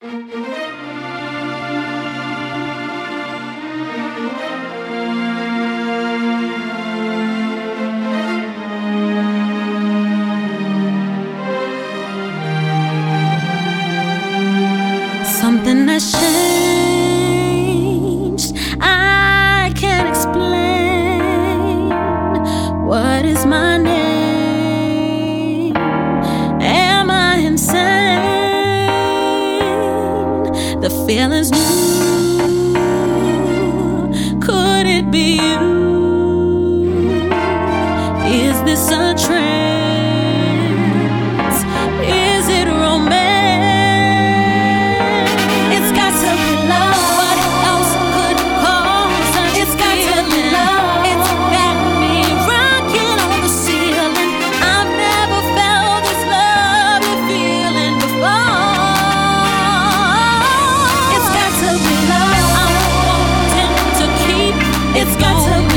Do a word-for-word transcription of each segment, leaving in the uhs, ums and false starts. Something has changed, I can't explain. What is my name? Am I insane? The feeling's new, could it be you? Is this a trend? It's got to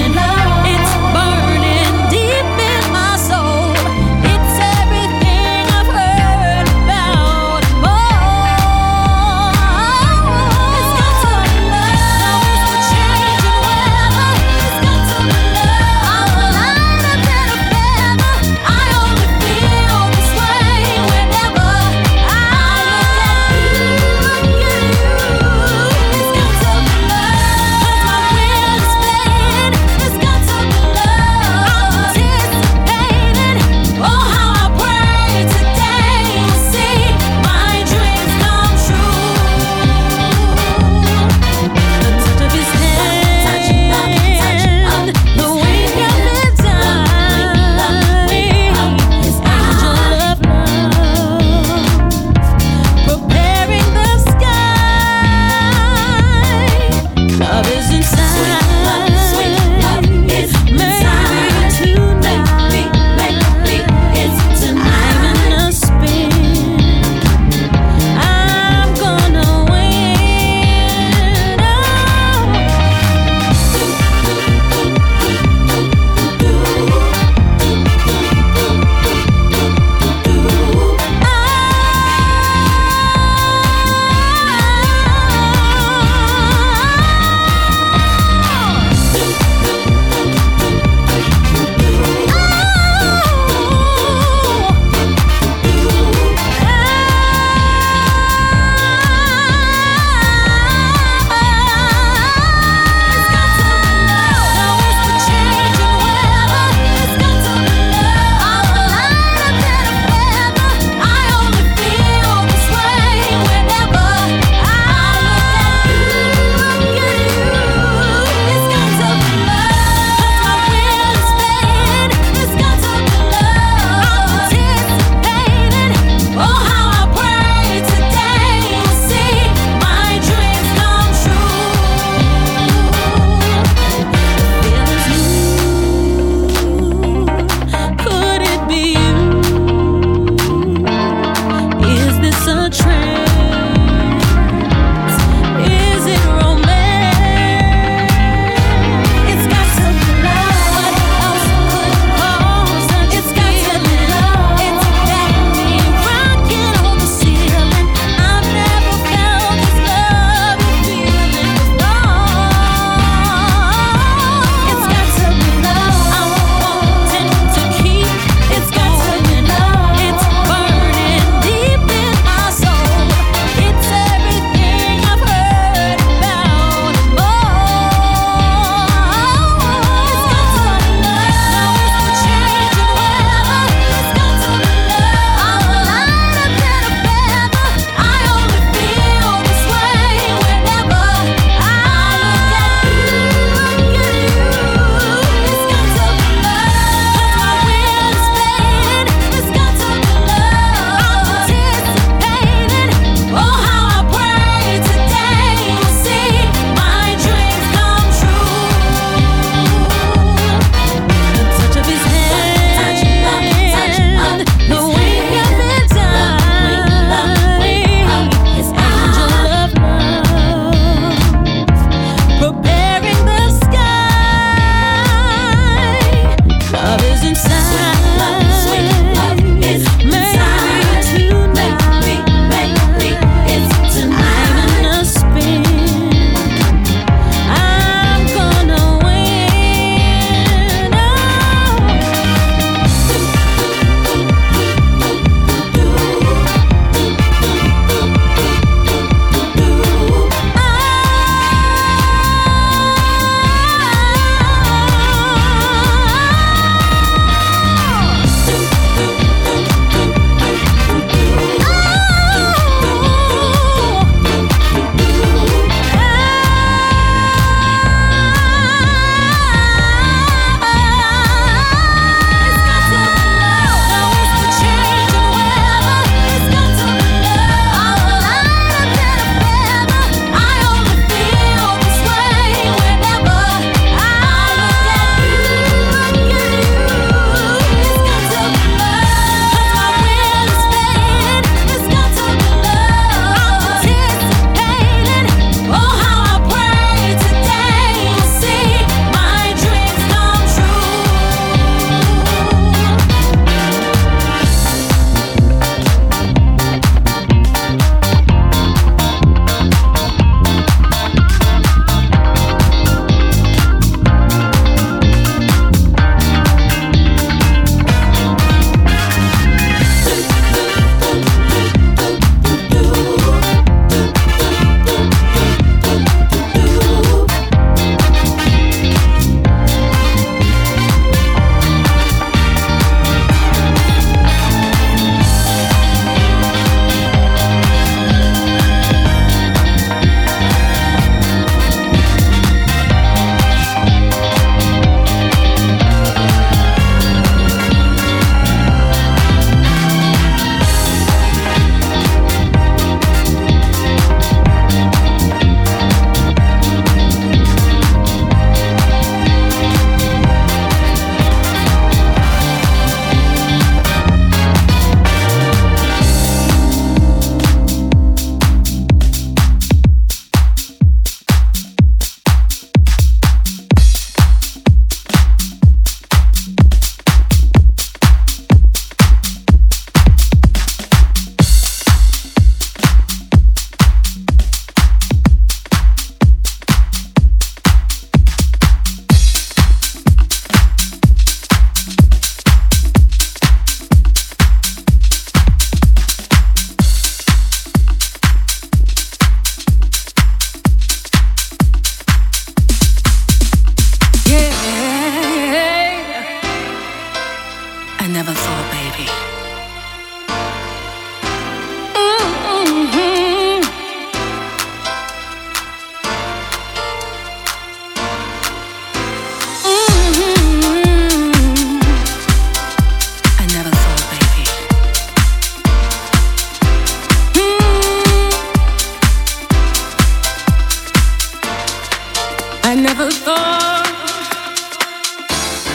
never thought,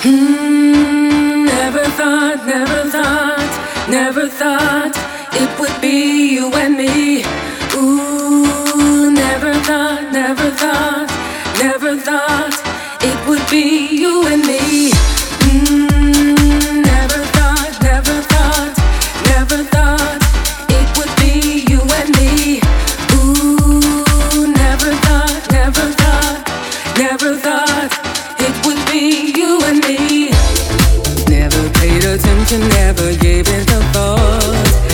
mm, never thought, never thought, never thought it would be you and me. Ooh, never thought, never thought, never thought it would be you and me. Mm, never thought, never thought, never thought it would be you and me. Ooh, never thought, never thought, never thought it would be you and me. Never paid attention, never gave it a thought.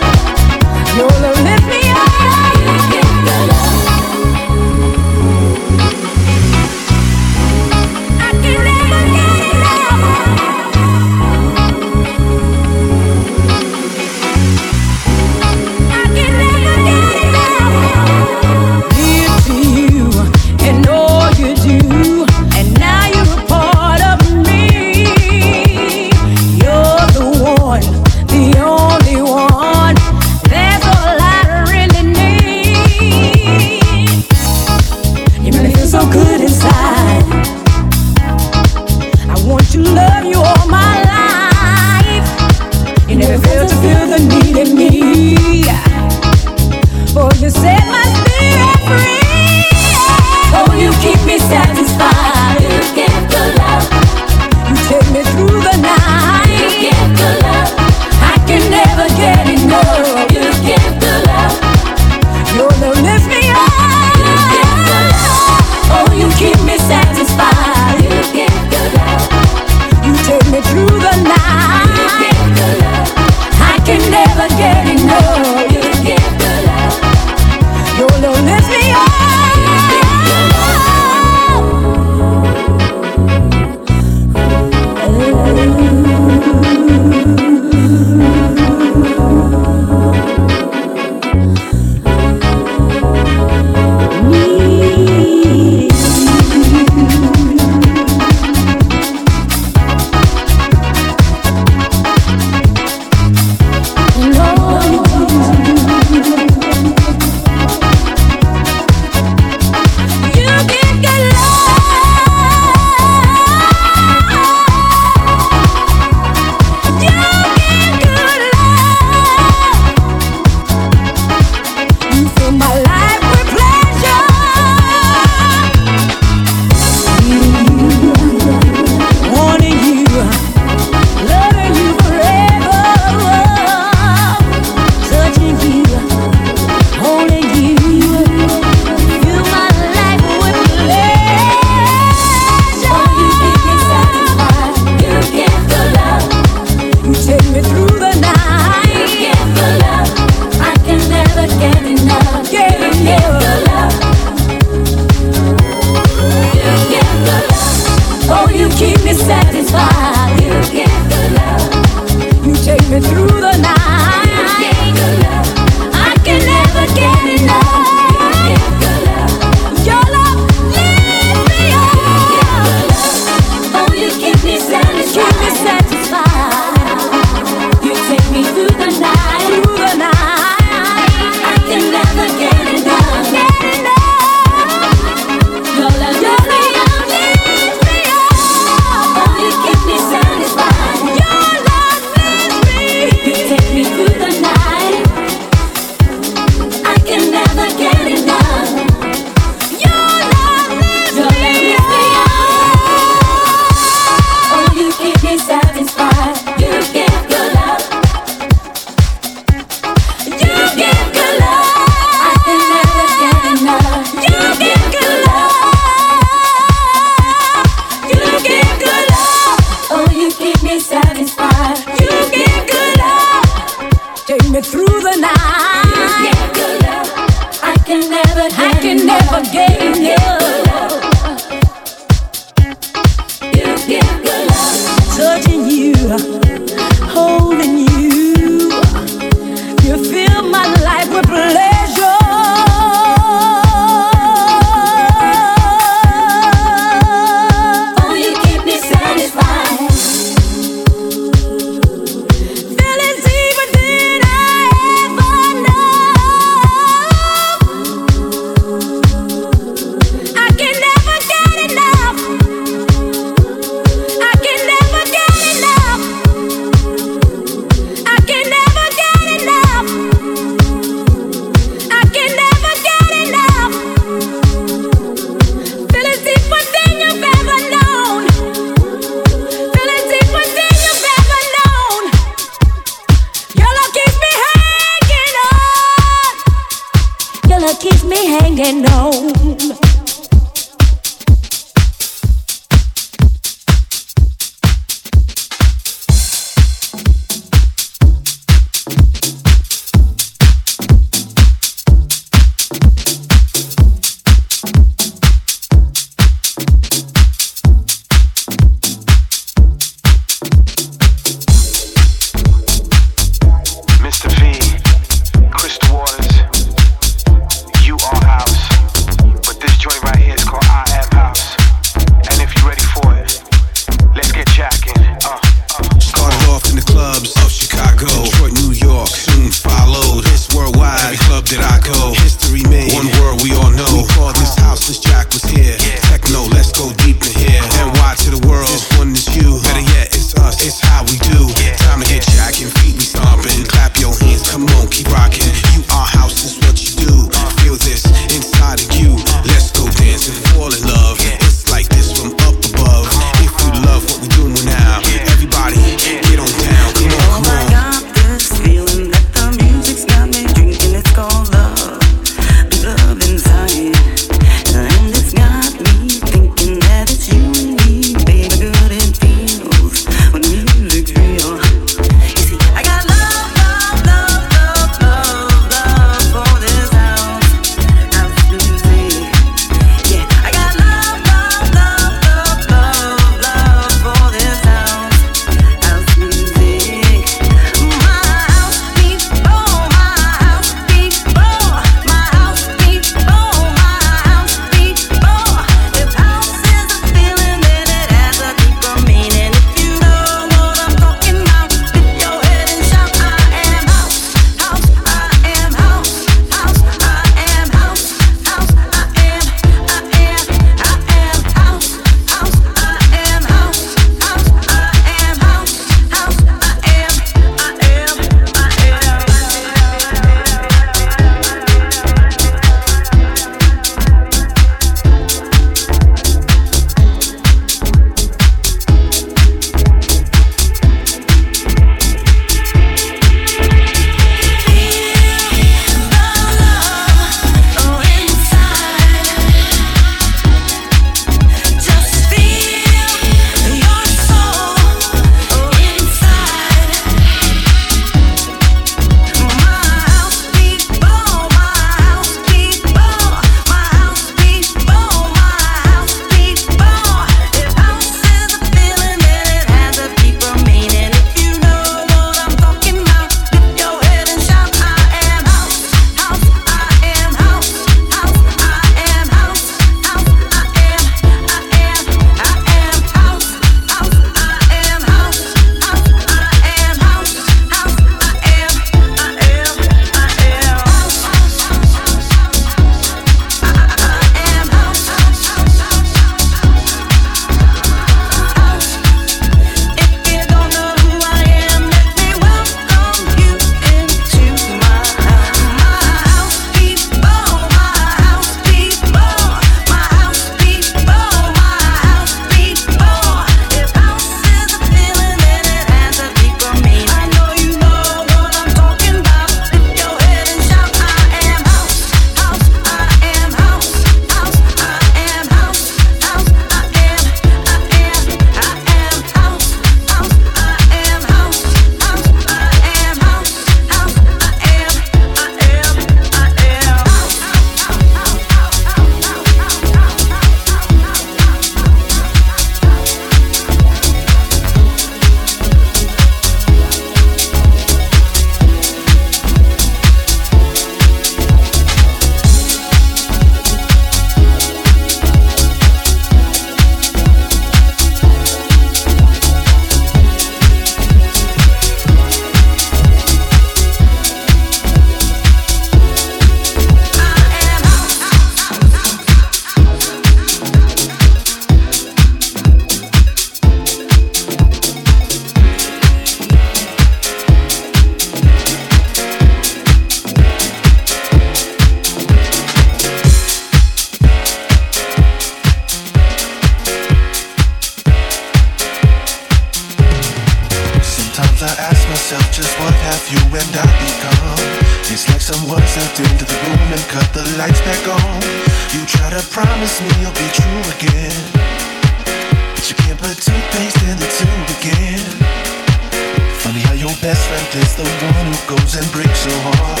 Funny best friend is the one who goes and breaks your heart.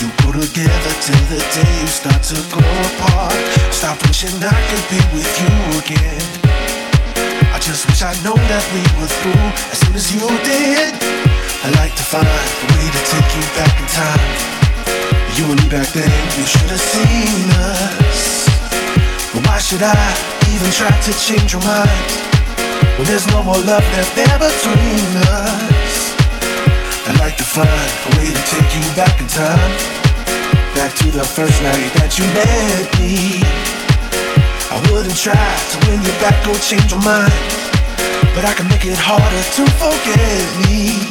You go together till the day you start to go apart. Stop wishing I could be with you again. I just wish I'd known that we were through as soon as you did. I'd like to find a way to take you back in time. You and me back then, you should have seen us. But why should I even try to change your mind? Well, there's no more love left there between us. I'd like to find a way to take you back in time, back to the first night that you met me. I wouldn't try to win you back or change your mind, but I can make it harder to forget me.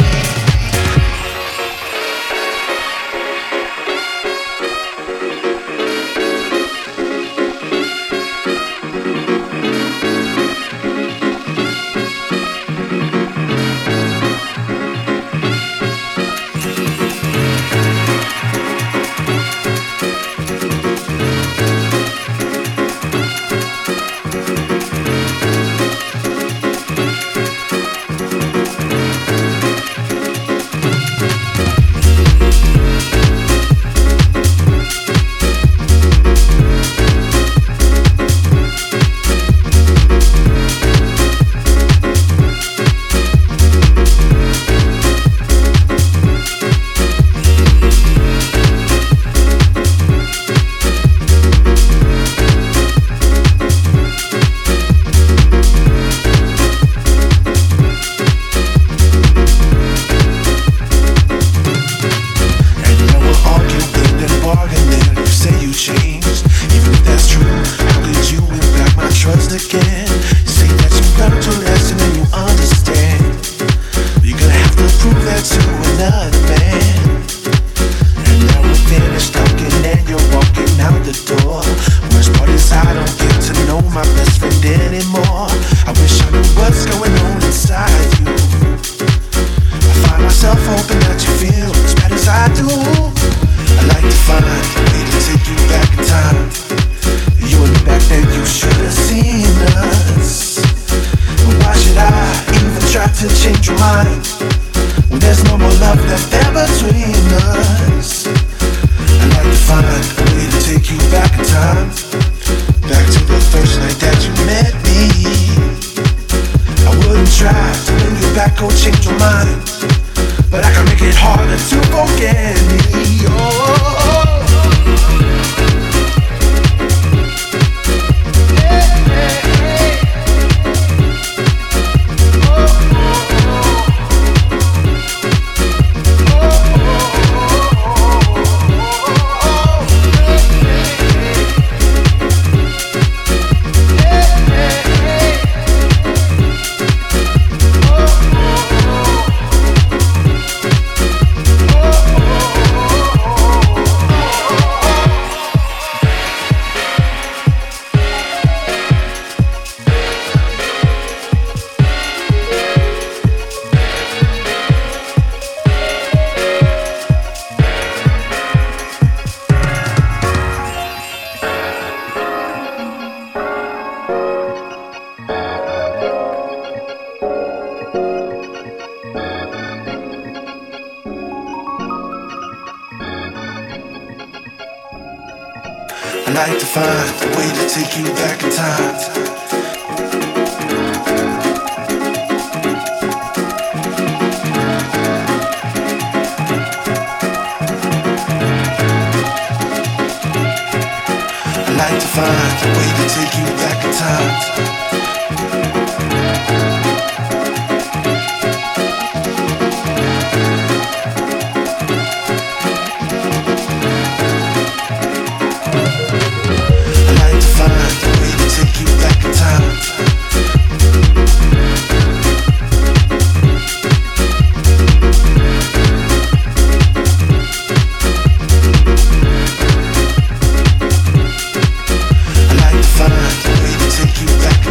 Back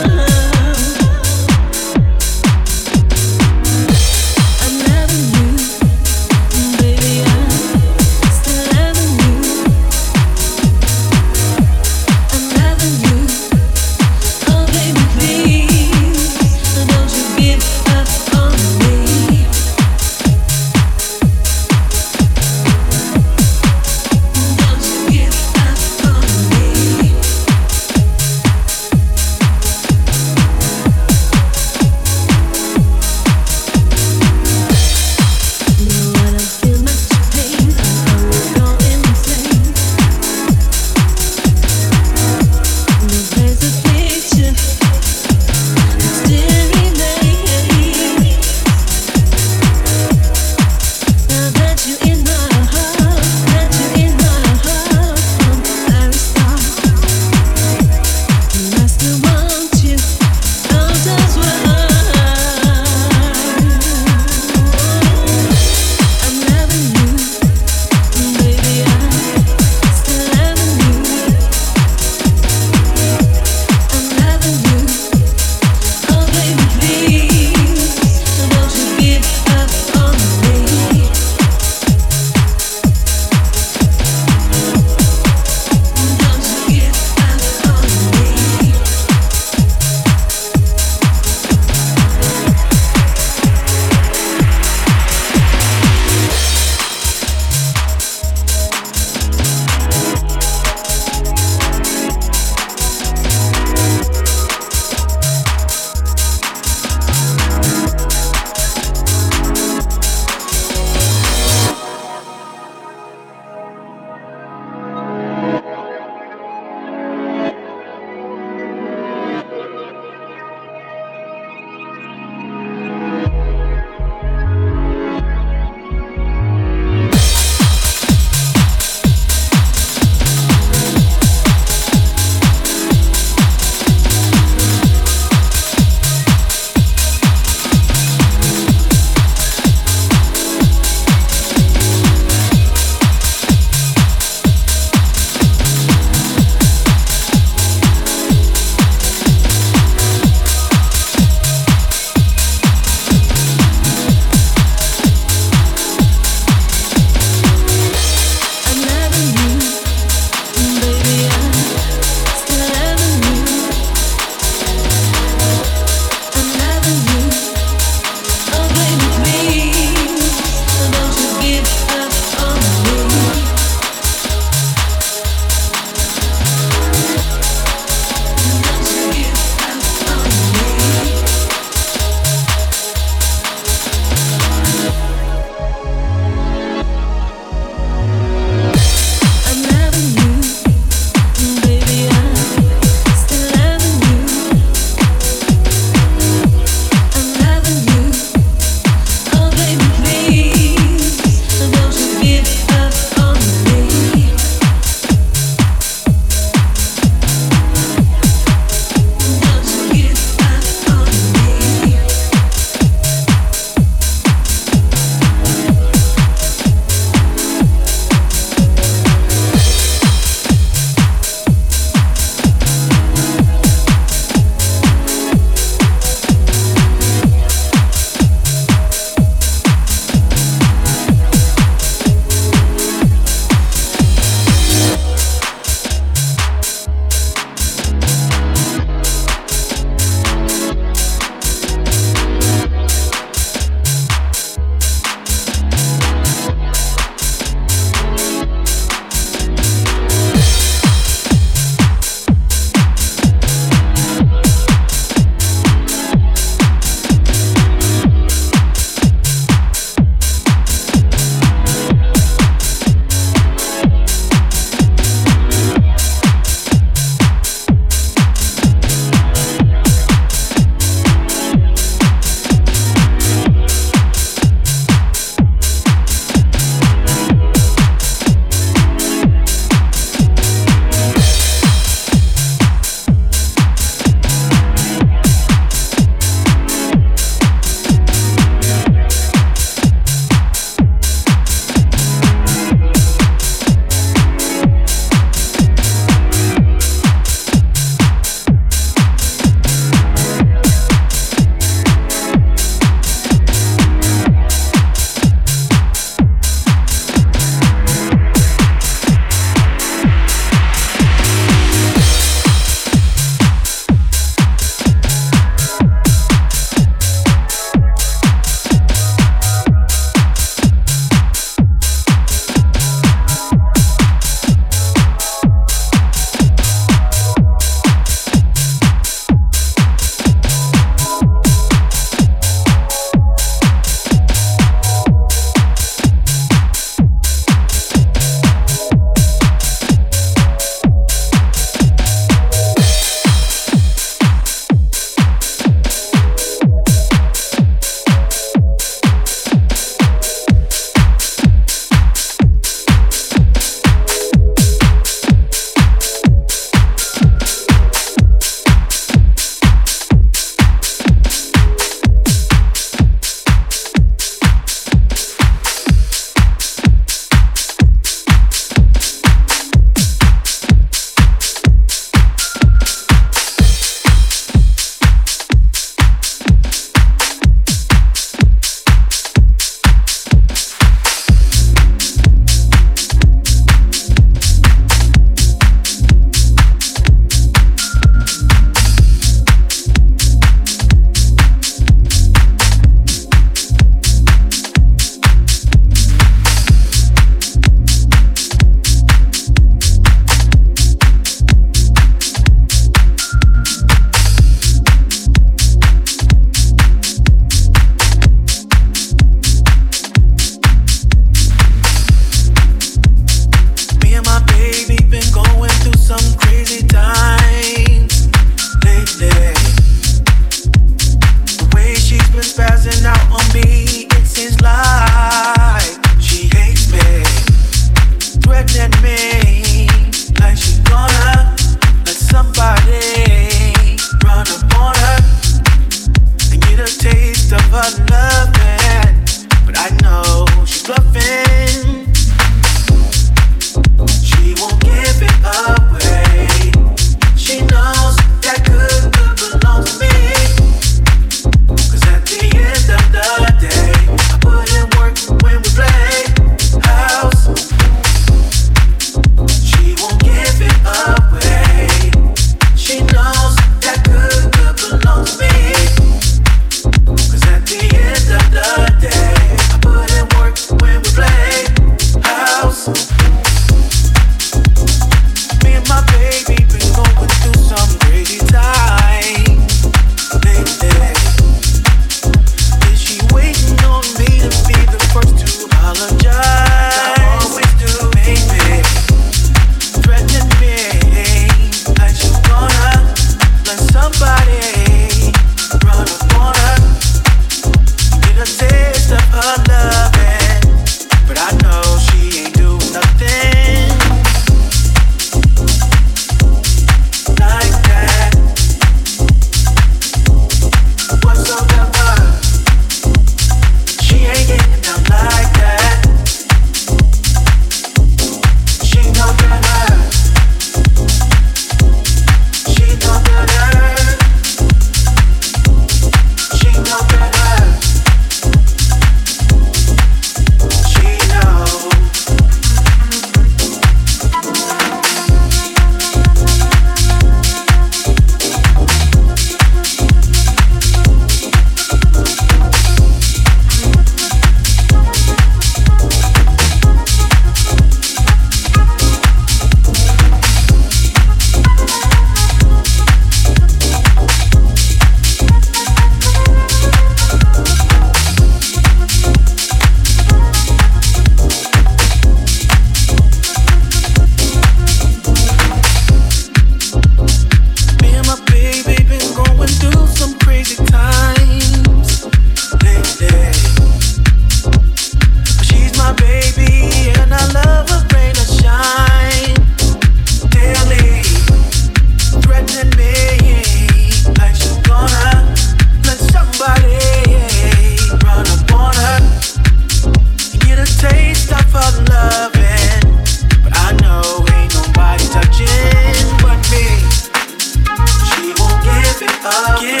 Qui